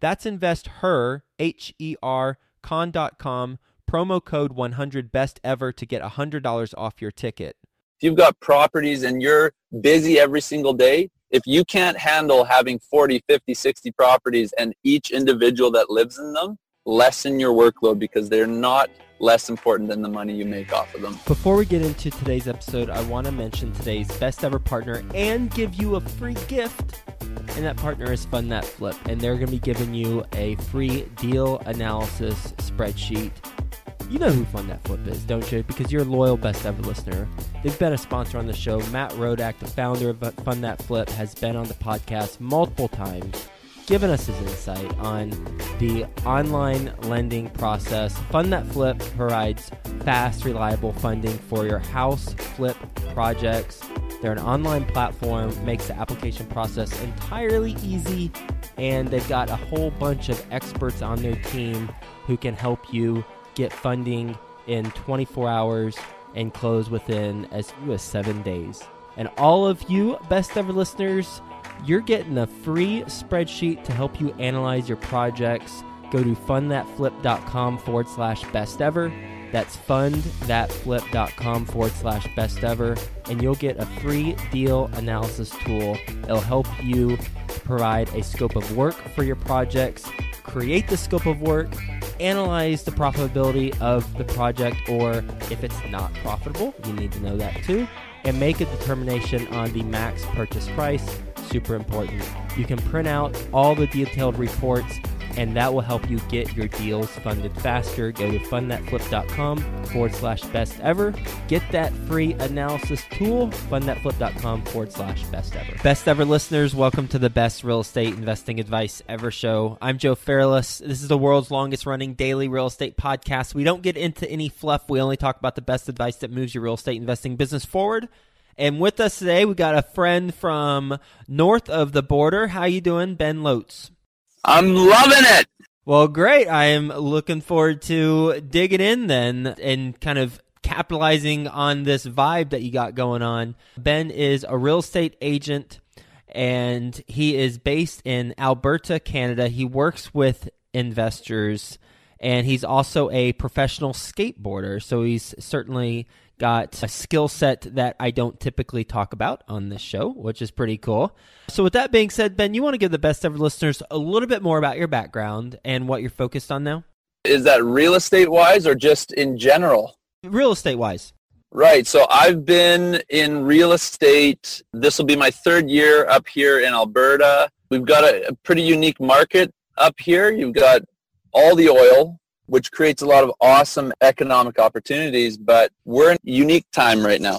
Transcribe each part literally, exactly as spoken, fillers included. That's InvestHer, H E R, con dot com, promo code one hundred best ever to get one hundred dollars off your ticket. If you've got properties and you're busy every single day, if you can't handle having forty, fifty, sixty properties and each individual that lives in them, lessen your workload because they're not less important than the money you make off of them. Before we get into today's episode, I want to mention today's best ever partner and give you a free gift. And that partner is Fund That Flip, and they're going to be giving you a free deal analysis spreadsheet. You know who Fund That Flip is, don't you? Because you're a loyal best ever listener. They've been a sponsor on the show. Matt Rodak, the founder of Fund That Flip, has been on the podcast multiple times, given us his insight on the online lending process. Fund That Flip provides fast, reliable funding for your house flip projects. They're an online platform, makes the application process entirely easy, and they've got a whole bunch of experts on their team who can help you get funding in twenty-four hours and close within as few as seven days. And all of you best ever listeners, you're getting a free spreadsheet to help you analyze your projects. Go to fundthatflip.com forward slash best ever. That's fundthatflip.com forward slash best ever. And you'll get a free deal analysis tool. It'll help you provide a scope of work for your projects, create the scope of work, analyze the profitability of the project, or if it's not profitable, you need to know that too, and make a determination on the max purchase price. Super important. You can print out all the detailed reports, and that will help you get your deals funded faster. Go to fundthatflip.com forward slash best ever. Get that free analysis tool, fundthatflip.com forward slash best ever. Best ever listeners, welcome to the best real estate investing advice ever show. I'm Joe Fairless. This is the world's longest running daily real estate podcast. We don't get into any fluff. We only talk about the best advice that moves your real estate investing business forward. And with us today, we got a friend from north of the border. How you doing, Ben Loates? I'm loving it. Well, great. I am looking forward to digging in then and kind of capitalizing on this vibe that you got going on. Ben is a real estate agent, and he is based in Alberta, Canada. He works with investors, and he's also a professional skateboarder, so he's certainly got a skill set that I don't typically talk about on this show, which is pretty cool. So with that being said, Ben, you want to give the best ever listeners a little bit more about your background and what you're focused on now? Is that real estate-wise or just in general? Real estate-wise. Right. So I've been in real estate. This will be my third year up here in Alberta. We've got a, a pretty unique market up here. You've got all the oil, which creates a lot of awesome economic opportunities, but we're in a unique time right now.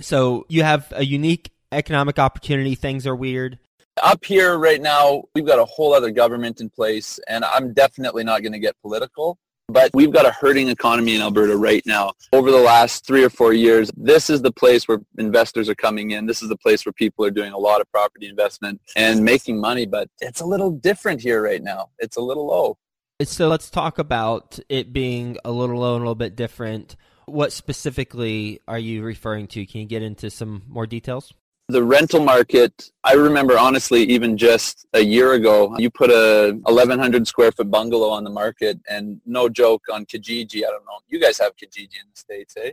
So you have a unique economic opportunity. Things are weird. Up here right now, we've got a whole other government in place, and I'm definitely not going to get political, but we've got a hurting economy in Alberta right now. Over the last three or four years, this is the place where investors are coming in. This is the place where people are doing a lot of property investment and making money, but it's a little different here right now. It's a little low. So let's talk about it being a little low and a little bit different. What specifically are you referring to? Can you get into some more details? The rental market, I remember honestly, even just a year ago, you put a eleven hundred square foot bungalow on the market, and no joke, on Kijiji, I don't know, you guys have Kijiji in the States, eh?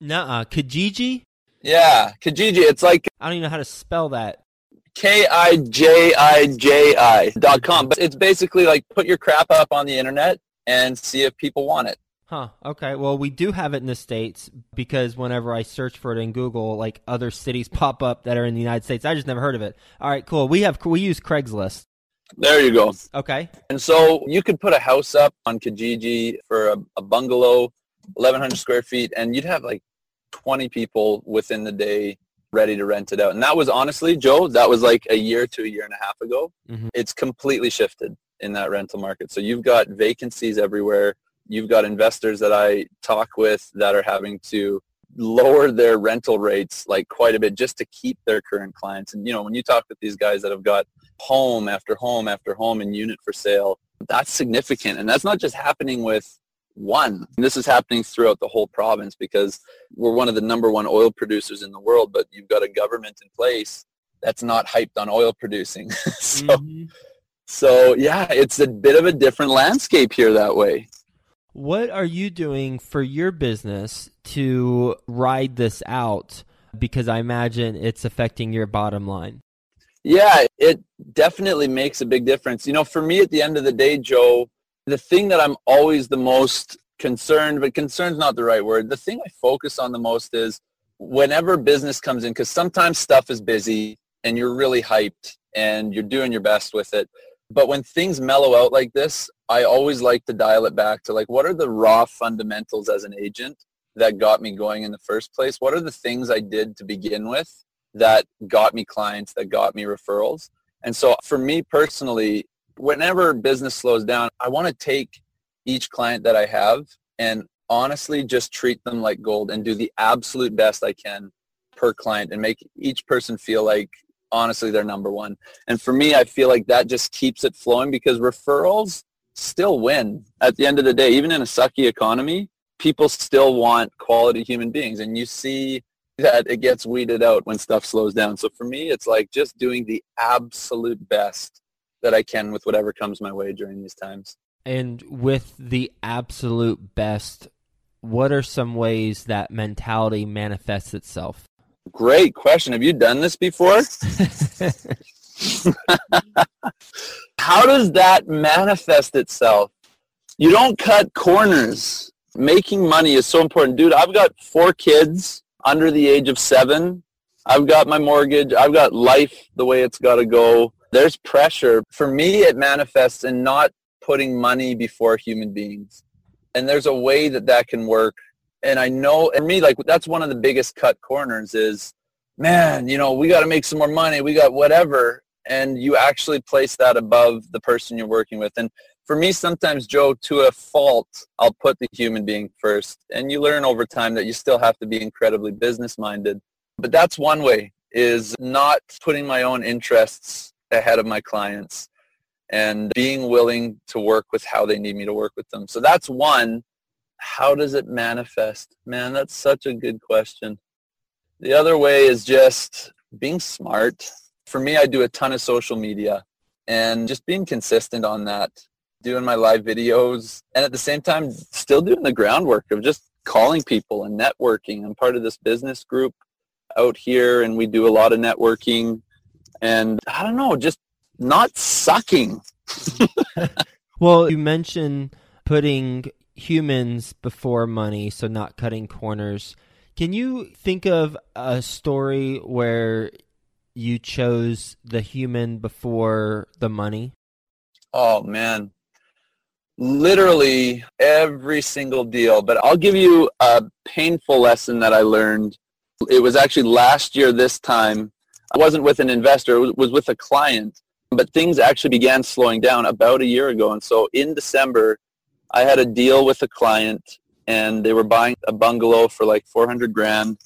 Nuh-uh, Kijiji? Yeah, Kijiji, it's like... I don't even know how to spell that. K I J I J I dot com. But it's basically like put your crap up on the internet and see if people want it. Huh. Okay. Well, we do have it in the States, because whenever I search for it in Google, like, other cities pop up that are in the United States. I just never heard of it. All right, cool. We have, we use Craigslist. There you go. Okay. And so you could put a house up on Kijiji for a, a bungalow, eleven hundred square feet, and you'd have like twenty people within the day ready to rent it out. And that was honestly, Joe, that was like a year to a year and a half ago. Mm-hmm. It's completely shifted in that rental market. So you've got vacancies everywhere. You've got investors that I talk with that are having to lower their rental rates like quite a bit just to keep their current clients. And, you know, when you talk with these guys that have got home after home after home and unit for sale, that's significant. And that's not just happening with one. And this is happening throughout the whole province, because we're one of the number one oil producers in the world, but you've got a government in place that's not hyped on oil producing. so, mm-hmm. so, yeah, it's a bit of a different landscape here that way. What are you doing for your business to ride this out? Because I imagine it's affecting your bottom line. Yeah, it definitely makes a big difference. You know, for me at the end of the day, Joe, the thing that I'm always the most concerned, but concerned's not the right word. The thing I focus on the most is whenever business comes in, because sometimes stuff is busy and you're really hyped and you're doing your best with it. But when things mellow out like this, I always like to dial it back to, like, what are the raw fundamentals as an agent that got me going in the first place? What are the things I did to begin with that got me clients, that got me referrals? And so for me personally, whenever business slows down, I want to take each client that I have and honestly just treat them like gold and do the absolute best I can per client and make each person feel like, honestly, they're number one. And for me, I feel like that just keeps it flowing, because referrals still win at the end of the day. Even in a sucky economy, people still want quality human beings, and you see that it gets weeded out when stuff slows down. So for me, it's like just doing the absolute best that I can with whatever comes my way during these times. And with the absolute best, what are some ways that mentality manifests itself? Great question. Have you done this before? How does that manifest itself? You don't cut corners. Making money is so important. Dude, I've got four kids under the age of seven. I've got my mortgage. I've got life the way it's got to go. There's pressure. For me, it manifests in not putting money before human beings. And there's a way that that can work. And I know, and me, like, that's one of the biggest cut corners is, man, you know, we got to make some more money. We got whatever. And you actually place that above the person you're working with. And for me, sometimes, Joe, to a fault, I'll put the human being first. And you learn over time that you still have to be incredibly business-minded. But that's one way, is not putting my own interests ahead of my clients and being willing to work with how they need me to work with them. So that's one. How does it manifest? Man, that's such a good question. The other way is just being smart. For me, I do a ton of social media and just being consistent on that, doing my live videos, and at the same time, still doing the groundwork of just calling people and networking. I'm part of this business group out here, and we do a lot of networking, and I don't know, just not sucking. Well, you mentioned putting humans before money, so not cutting corners. Can you think of a story where you chose the human before the money? Oh, man. Literally every single deal. But I'll give you a painful lesson that I learned. It was actually last year this time. I wasn't with an investor. It was with a client. But things actually began slowing down about a year ago. And so in December, I had a deal with a client, and they were buying a bungalow for like four hundred grand,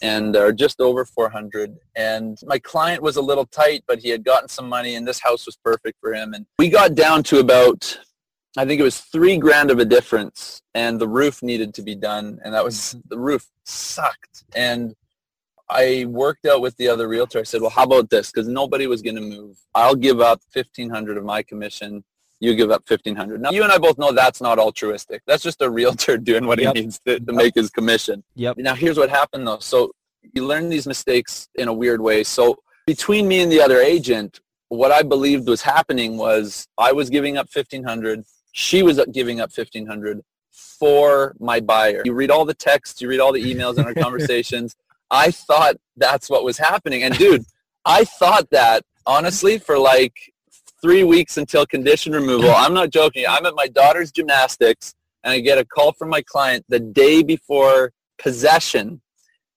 and or just over four hundred. And my client was a little tight, but he had gotten some money, and this house was perfect for him. And we got down to about, I think it was three grand of a difference, and the roof needed to be done. And that was, the roof sucked. And I worked out with the other realtor. I said, well, how about this? Because nobody was going to move. I'll give up fifteen hundred of my commission. You give up fifteen hundred. Now, you and I both know that's not altruistic. That's just a realtor doing what yep. he needs to, to make his commission. Yep. Now, here's what happened, though. So you learn these mistakes in a weird way. So between me and the other agent, what I believed was happening was I was giving up fifteen hundred. She was giving up fifteen hundred dollars for my buyer. You read all the texts, you read all the emails and our conversations. I thought that's what was happening. And dude, I thought that honestly for like three weeks until condition removal. I'm not joking. I'm at my daughter's gymnastics and I get a call from my client the day before possession.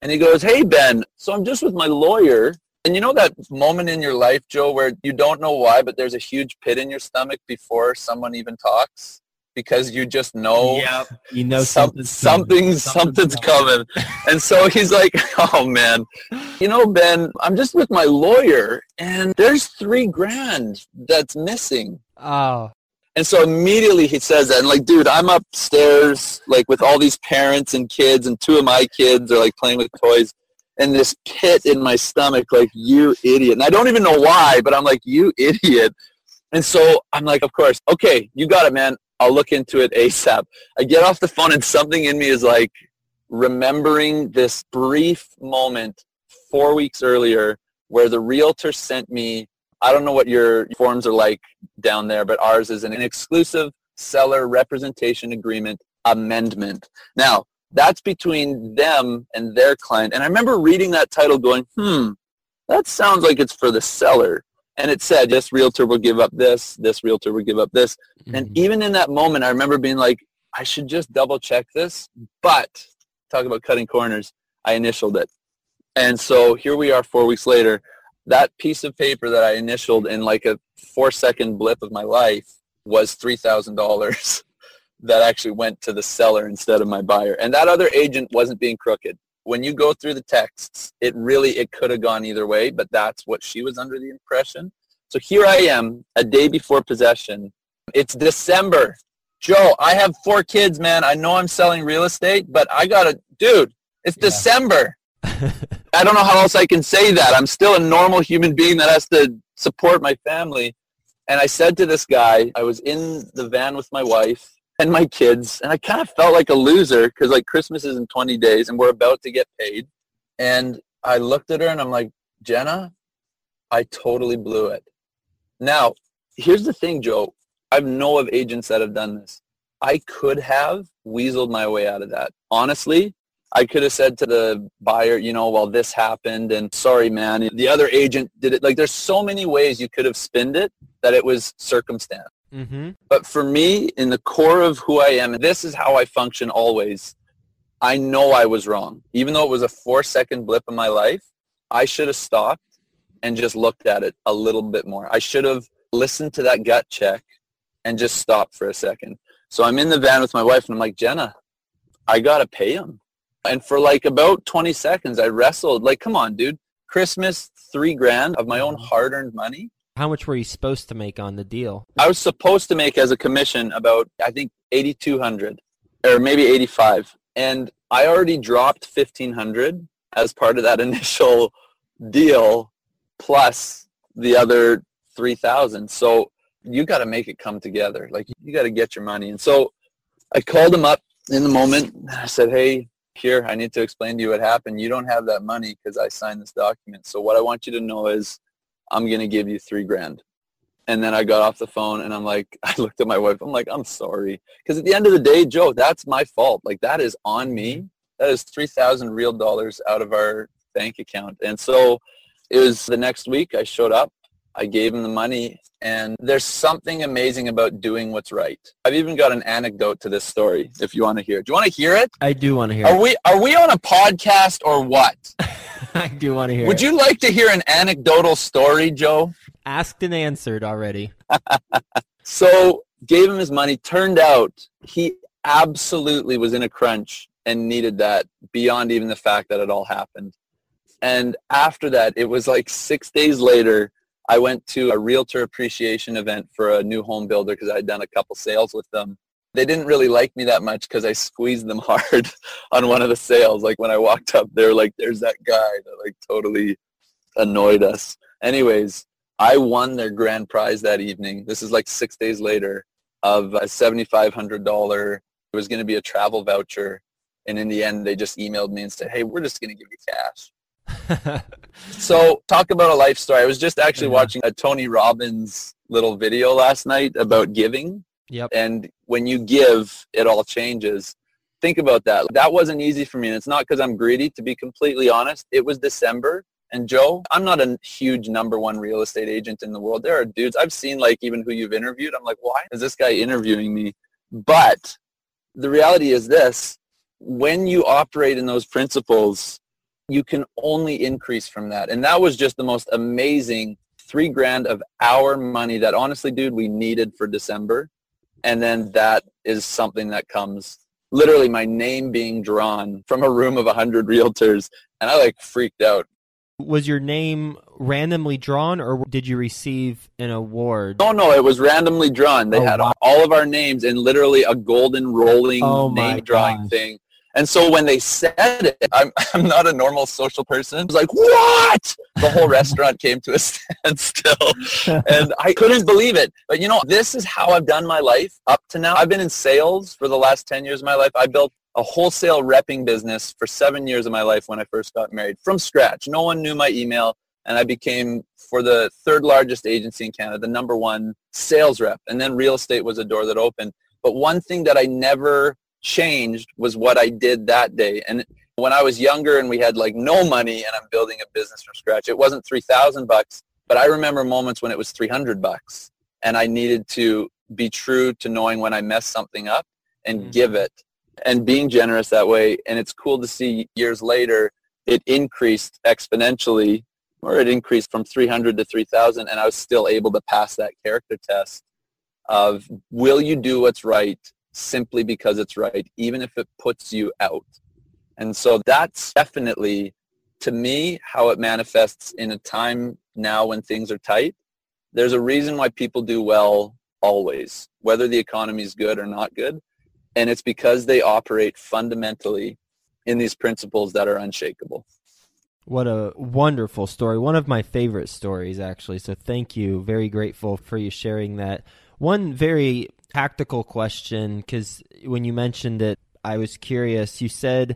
And he goes, "Hey, Ben, so I'm just with my lawyer." And you know that moment in your life, Joe, where you don't know why, but there's a huge pit in your stomach before someone even talks? Because you just know, yep. you know some, something's something's, something's, something's coming. And so he's like, "Oh, man, you know, Ben, I'm just with my lawyer, and there's three grand that's missing." Oh. And so immediately he says that, and like, dude, I'm upstairs, like with all these parents and kids, and two of my kids are like playing with toys, and this pit in my stomach, like, you idiot. And I don't even know why, but I'm like, you idiot. And so I'm like, of course, okay, you got it, man. I'll look into it ASAP. I get off the phone and something in me is like remembering this brief moment four weeks earlier where the realtor sent me, I don't know what your forms are like down there, but ours is an exclusive seller representation agreement amendment. Now, that's between them and their client. And I remember reading that title going, hmm, that sounds like it's for the seller. And it said, this realtor will give up this, this realtor will give up this. Mm-hmm. And even in that moment, I remember being like, I should just double check this. But talk about cutting corners, I initialed it. And so here we are four weeks later. That piece of paper that I initialed in like a four-second blip of my life was three thousand dollars that actually went to the seller instead of my buyer. And that other agent wasn't being crooked. When you go through the texts, it really, it could have gone either way, but that's what she was under the impression. So here I am, a day before possession. It's December. Joe, I have four kids, man. I know I'm selling real estate, but I got to, dude, it's yeah. December. I don't know how else I can say that. I'm still a normal human being that has to support my family. And I said to this guy, I was in the van with my wife and my kids, and I kind of felt like a loser because like Christmas is in twenty days and we're about to get paid. And I looked at her and I'm like, "Jenna, I totally blew it." Now, here's the thing, Joe. I know of agents that have done this. I could have weaseled my way out of that. Honestly, I could have said to the buyer, you know, "Well, this happened and sorry, man, the other agent did it." Like there's so many ways you could have spinned it that it was circumstance. Mm-hmm. But for me, in the core of who I am, and this is how I function always, I know I was wrong. Even though it was a four-second blip in my life, I should have stopped and just looked at it a little bit more. I should have listened to that gut check and just stopped for a second. So I'm in the van with my wife, and I'm like, "Jenna, I got to pay him." And for like about twenty seconds, I wrestled. Like, come on, dude. Christmas, three grand of my own hard-earned money. How much were you supposed to make on the deal? I was supposed to make as a commission about, I think, eighty-two hundred or maybe eighty-five. And I already dropped fifteen hundred as part of that initial deal plus the other three thousand. So you got to make it come together. Like you got to get your money. And so I called him up in the moment. I said, "Hey, here, I need to explain to you what happened. You don't have that money because I signed this document. So what I want you to know is I'm going to give you three grand. And then I got off the phone and I'm like, I looked at my wife. I'm like, "I'm sorry." Because at the end of the day, Joe, that's my fault. Like that is on me. That is three thousand real dollars out of our bank account. And so it was the next week I showed up, I gave him the money, and there's something amazing about doing what's right. I've even got an anecdote to this story if you want to hear it. Do you want to hear it? I do want to hear it. Are we, are we on a podcast or what? I do want to hear. Would you like to hear an anecdotal story, Joe? Asked and answered already. So gave him his money. Turned out he absolutely was in a crunch and needed that beyond even the fact that it all happened. And after that, it was like six days later, I went to a realtor appreciation event for a new home builder because I'd done a couple sales with them. They didn't really like me that much because I squeezed them hard on one of the sales. Like when I walked up, they were like, "There's that guy," that like totally annoyed us. Anyways, I won their grand prize that evening. This is like six days later of a seven thousand five hundred dollars. It was going to be a travel voucher. And in the end, they just emailed me and said, "Hey, we're just going to give you cash." So talk about a life story. I was just actually yeah. watching a Tony Robbins little video last night about giving. Yep. And when you give, it all changes. Think about that. That wasn't easy for me. And it's not because I'm greedy, to be completely honest. It was December. And Joe, I'm not a huge number one real estate agent in the world. There are dudes I've seen, like even who you've interviewed. I'm like, why is this guy interviewing me? But the reality is this. When you operate in those principles, you can only increase from that. And that was just the most amazing three grand of our money that honestly, dude, we needed for December. And then that is something that comes, literally my name being drawn from a room of one hundred realtors. And I like freaked out. Was your name randomly drawn or did you receive an award? No, no, it was randomly drawn. They oh, had wow. all of our names in literally a golden rolling oh, name drawing gosh. thing. And so when they said it, I'm, I'm not a normal social person. I was like, what? The whole restaurant came to a standstill. And I couldn't believe it. But you know, this is how I've done my life up to now. I've been in sales for the last ten years of my life. I built a wholesale repping business for seven years of my life when I first got married from scratch. No one knew my email. And I became, for the third largest agency in Canada, the number one sales rep. And then real estate was a door that opened. But one thing that I never changed was what I did that day. And when I was younger and we had like no money and I'm building a business from scratch, it wasn't three thousand bucks, but I remember moments when it was three hundred bucks and I needed to be true to knowing when I messed something up and mm-hmm. give it and being generous that way. And it's cool to see years later, it increased exponentially, or it increased from three hundred to three thousand. And I was still able to pass that character test of, will you do what's right simply because it's right, even if it puts you out? And so that's definitely, to me, how it manifests in a time now when things are tight. There's a reason why people do well always, whether the economy is good or not good. And it's because they operate fundamentally in these principles that are unshakable. What a wonderful story. One of my favorite stories, actually. So thank you. Very grateful for you sharing that. One very tactical question, because when you mentioned it, I was curious. You said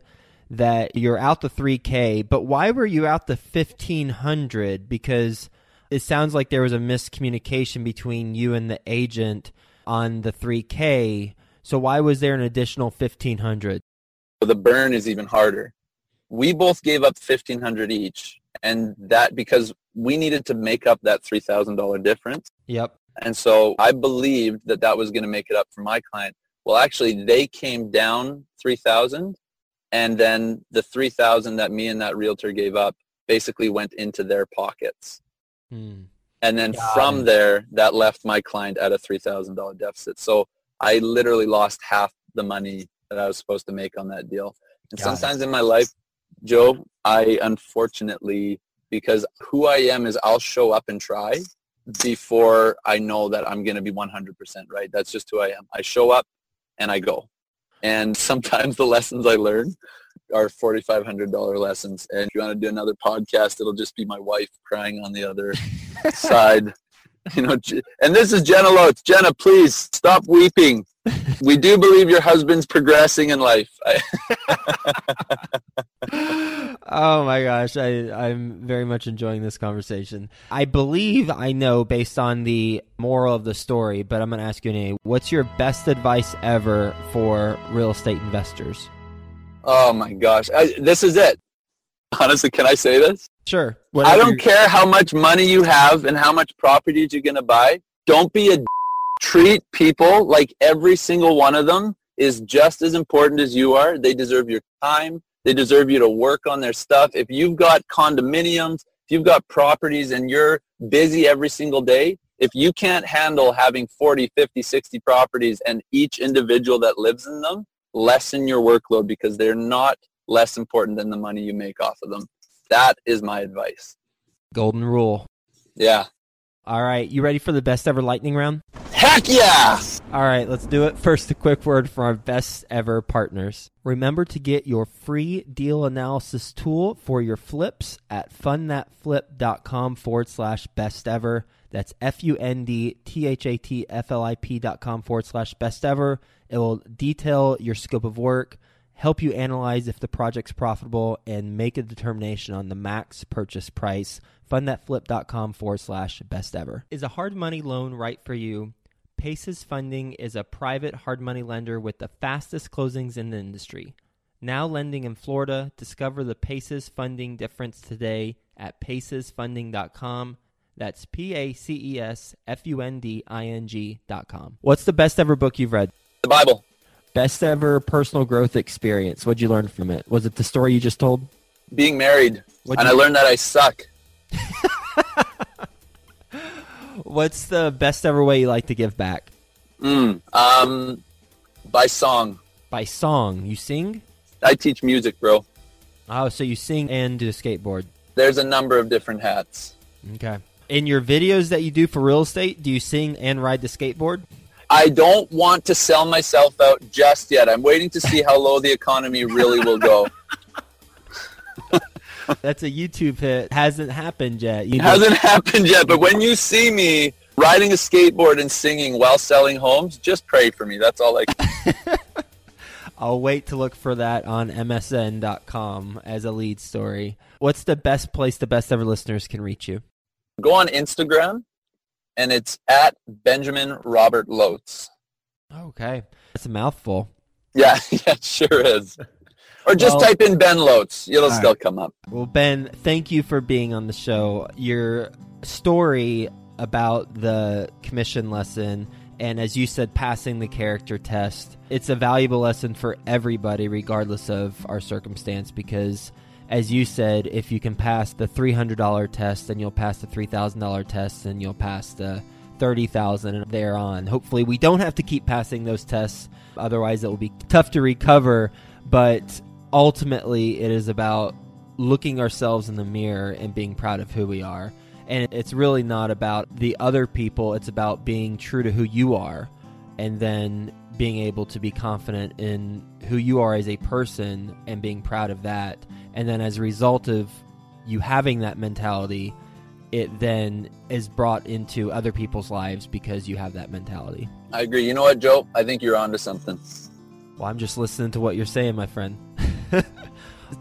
that you're out the three K, but why were you out the fifteen hundred? Because it sounds like there was a miscommunication between you and the agent on the three K. So why was there an additional fifteen hundred? The burn is even harder. We both gave up fifteen hundred each, and that because we needed to make up that three thousand dollars difference. Yep. And so I believed that that was going to make it up for my client. Well, actually, they came down three thousand, and then the three thousand that me and that realtor gave up basically went into their pockets. Hmm. And then God. From there, that left my client at a three thousand dollars deficit. So I literally lost half the money that I was supposed to make on that deal. And God. Sometimes in my life, Joe, I unfortunately, because who I am is I'll show up and try before I know that I'm going to be one hundred percent right. That's just who I am. I show up and I go. And sometimes the lessons I learn are forty-five hundred dollars lessons. And if you want to do another podcast, it'll just be my wife crying on the other side. You know, and this is Jenna Loates. Jenna, please stop weeping. We do believe your husband's progressing in life. Oh my gosh, I, I'm very much enjoying this conversation. I believe I know based on the moral of the story, but I'm going to ask you anyway, what's your best advice ever for real estate investors? Oh my gosh, I, this is it. Honestly, can I say this? Sure. Whatever. I don't care how much money you have and how much properties you're going to buy. Don't be a d- Treat people like every single one of them is just as important as you are. They deserve your time. They deserve you to work on their stuff. If you've got condominiums, if you've got properties and you're busy every single day, if you can't handle having forty, fifty, sixty properties and each individual that lives in them, lessen your workload because they're not less important than the money you make off of them. That is my advice. Golden rule. Yeah. All right. You ready for the best ever lightning round? Heck yeah! All right, let's do it. First, a quick word from our best ever partners. Remember to get your free deal analysis tool for your flips at fundthatflip.com forward slash best ever. That's F-U-N-D-T-H-A-T-F-L-I-P dot com forward slash best ever. It will detail your scope of work, help you analyze if the project's profitable, and make a determination on the max purchase price. Fundthatflip.com forward slash best ever. Is a hard money loan right for you? Paces Funding is a private hard money lender with the fastest closings in the industry. Now lending in Florida, discover the Paces Funding difference today at paces funding dot com. That's P A C E S F U N D I N G dot com. What's the best ever book you've read? The Bible. Best ever personal growth experience. What'd you learn from it? Was it the story you just told? Being married. What'd and I mean? learned that I suck. What's the best ever way you like to give back? Mm, um, by song. By song. You sing? I teach music, bro. Oh, so you sing and do a skateboard. There's a number of different hats. Okay. In your videos that you do for real estate, do you sing and ride the skateboard? I don't want to sell myself out just yet. I'm waiting to see how low the economy really will go. That's a YouTube hit. Hasn't happened yet. You Hasn't know. happened yet, but when you see me riding a skateboard and singing while selling homes, just pray for me. That's all I can. I'll wait to look for that on M S N dot com as a lead story. What's the best place the best ever listeners can reach you? Go on Instagram, and it's at Benjamin Robert Loates. Okay. That's a mouthful. Yeah, yeah, it sure is. Or just well, type in Ben Loates. It'll still right. come up. Well, Ben, thank you for being on the show. Your story about the commission lesson and, as you said, passing the character test, it's a valuable lesson for everybody regardless of our circumstance because, as you said, if you can pass the three hundred dollars test, then you'll pass the three thousand dollars test, and you'll pass the thirty thousand dollars and thereon. Hopefully, we don't have to keep passing those tests. Otherwise, it will be tough to recover. But ultimately, it is about looking ourselves in the mirror and being proud of who we are. And it's really not about the other people. It's about being true to who you are and then being able to be confident in who you are as a person and being proud of that. And then as a result of you having that mentality, it then is brought into other people's lives because you have that mentality. I agree. You know what, Joe? I think you're onto something. Well, I'm just listening to what you're saying, my friend.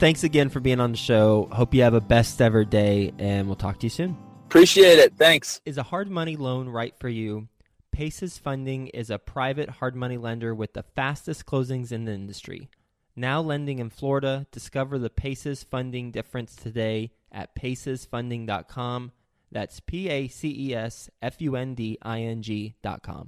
Thanks again for being on the show. Hope you have a best ever day, and we'll talk to you soon. Appreciate it. Thanks. Is a hard money loan right for you? Paces Funding is a private hard money lender with the fastest closings in the industry. Now lending in Florida, discover the Paces Funding difference today at paces funding dot com. That's P A C E S F U N D I N G dot com.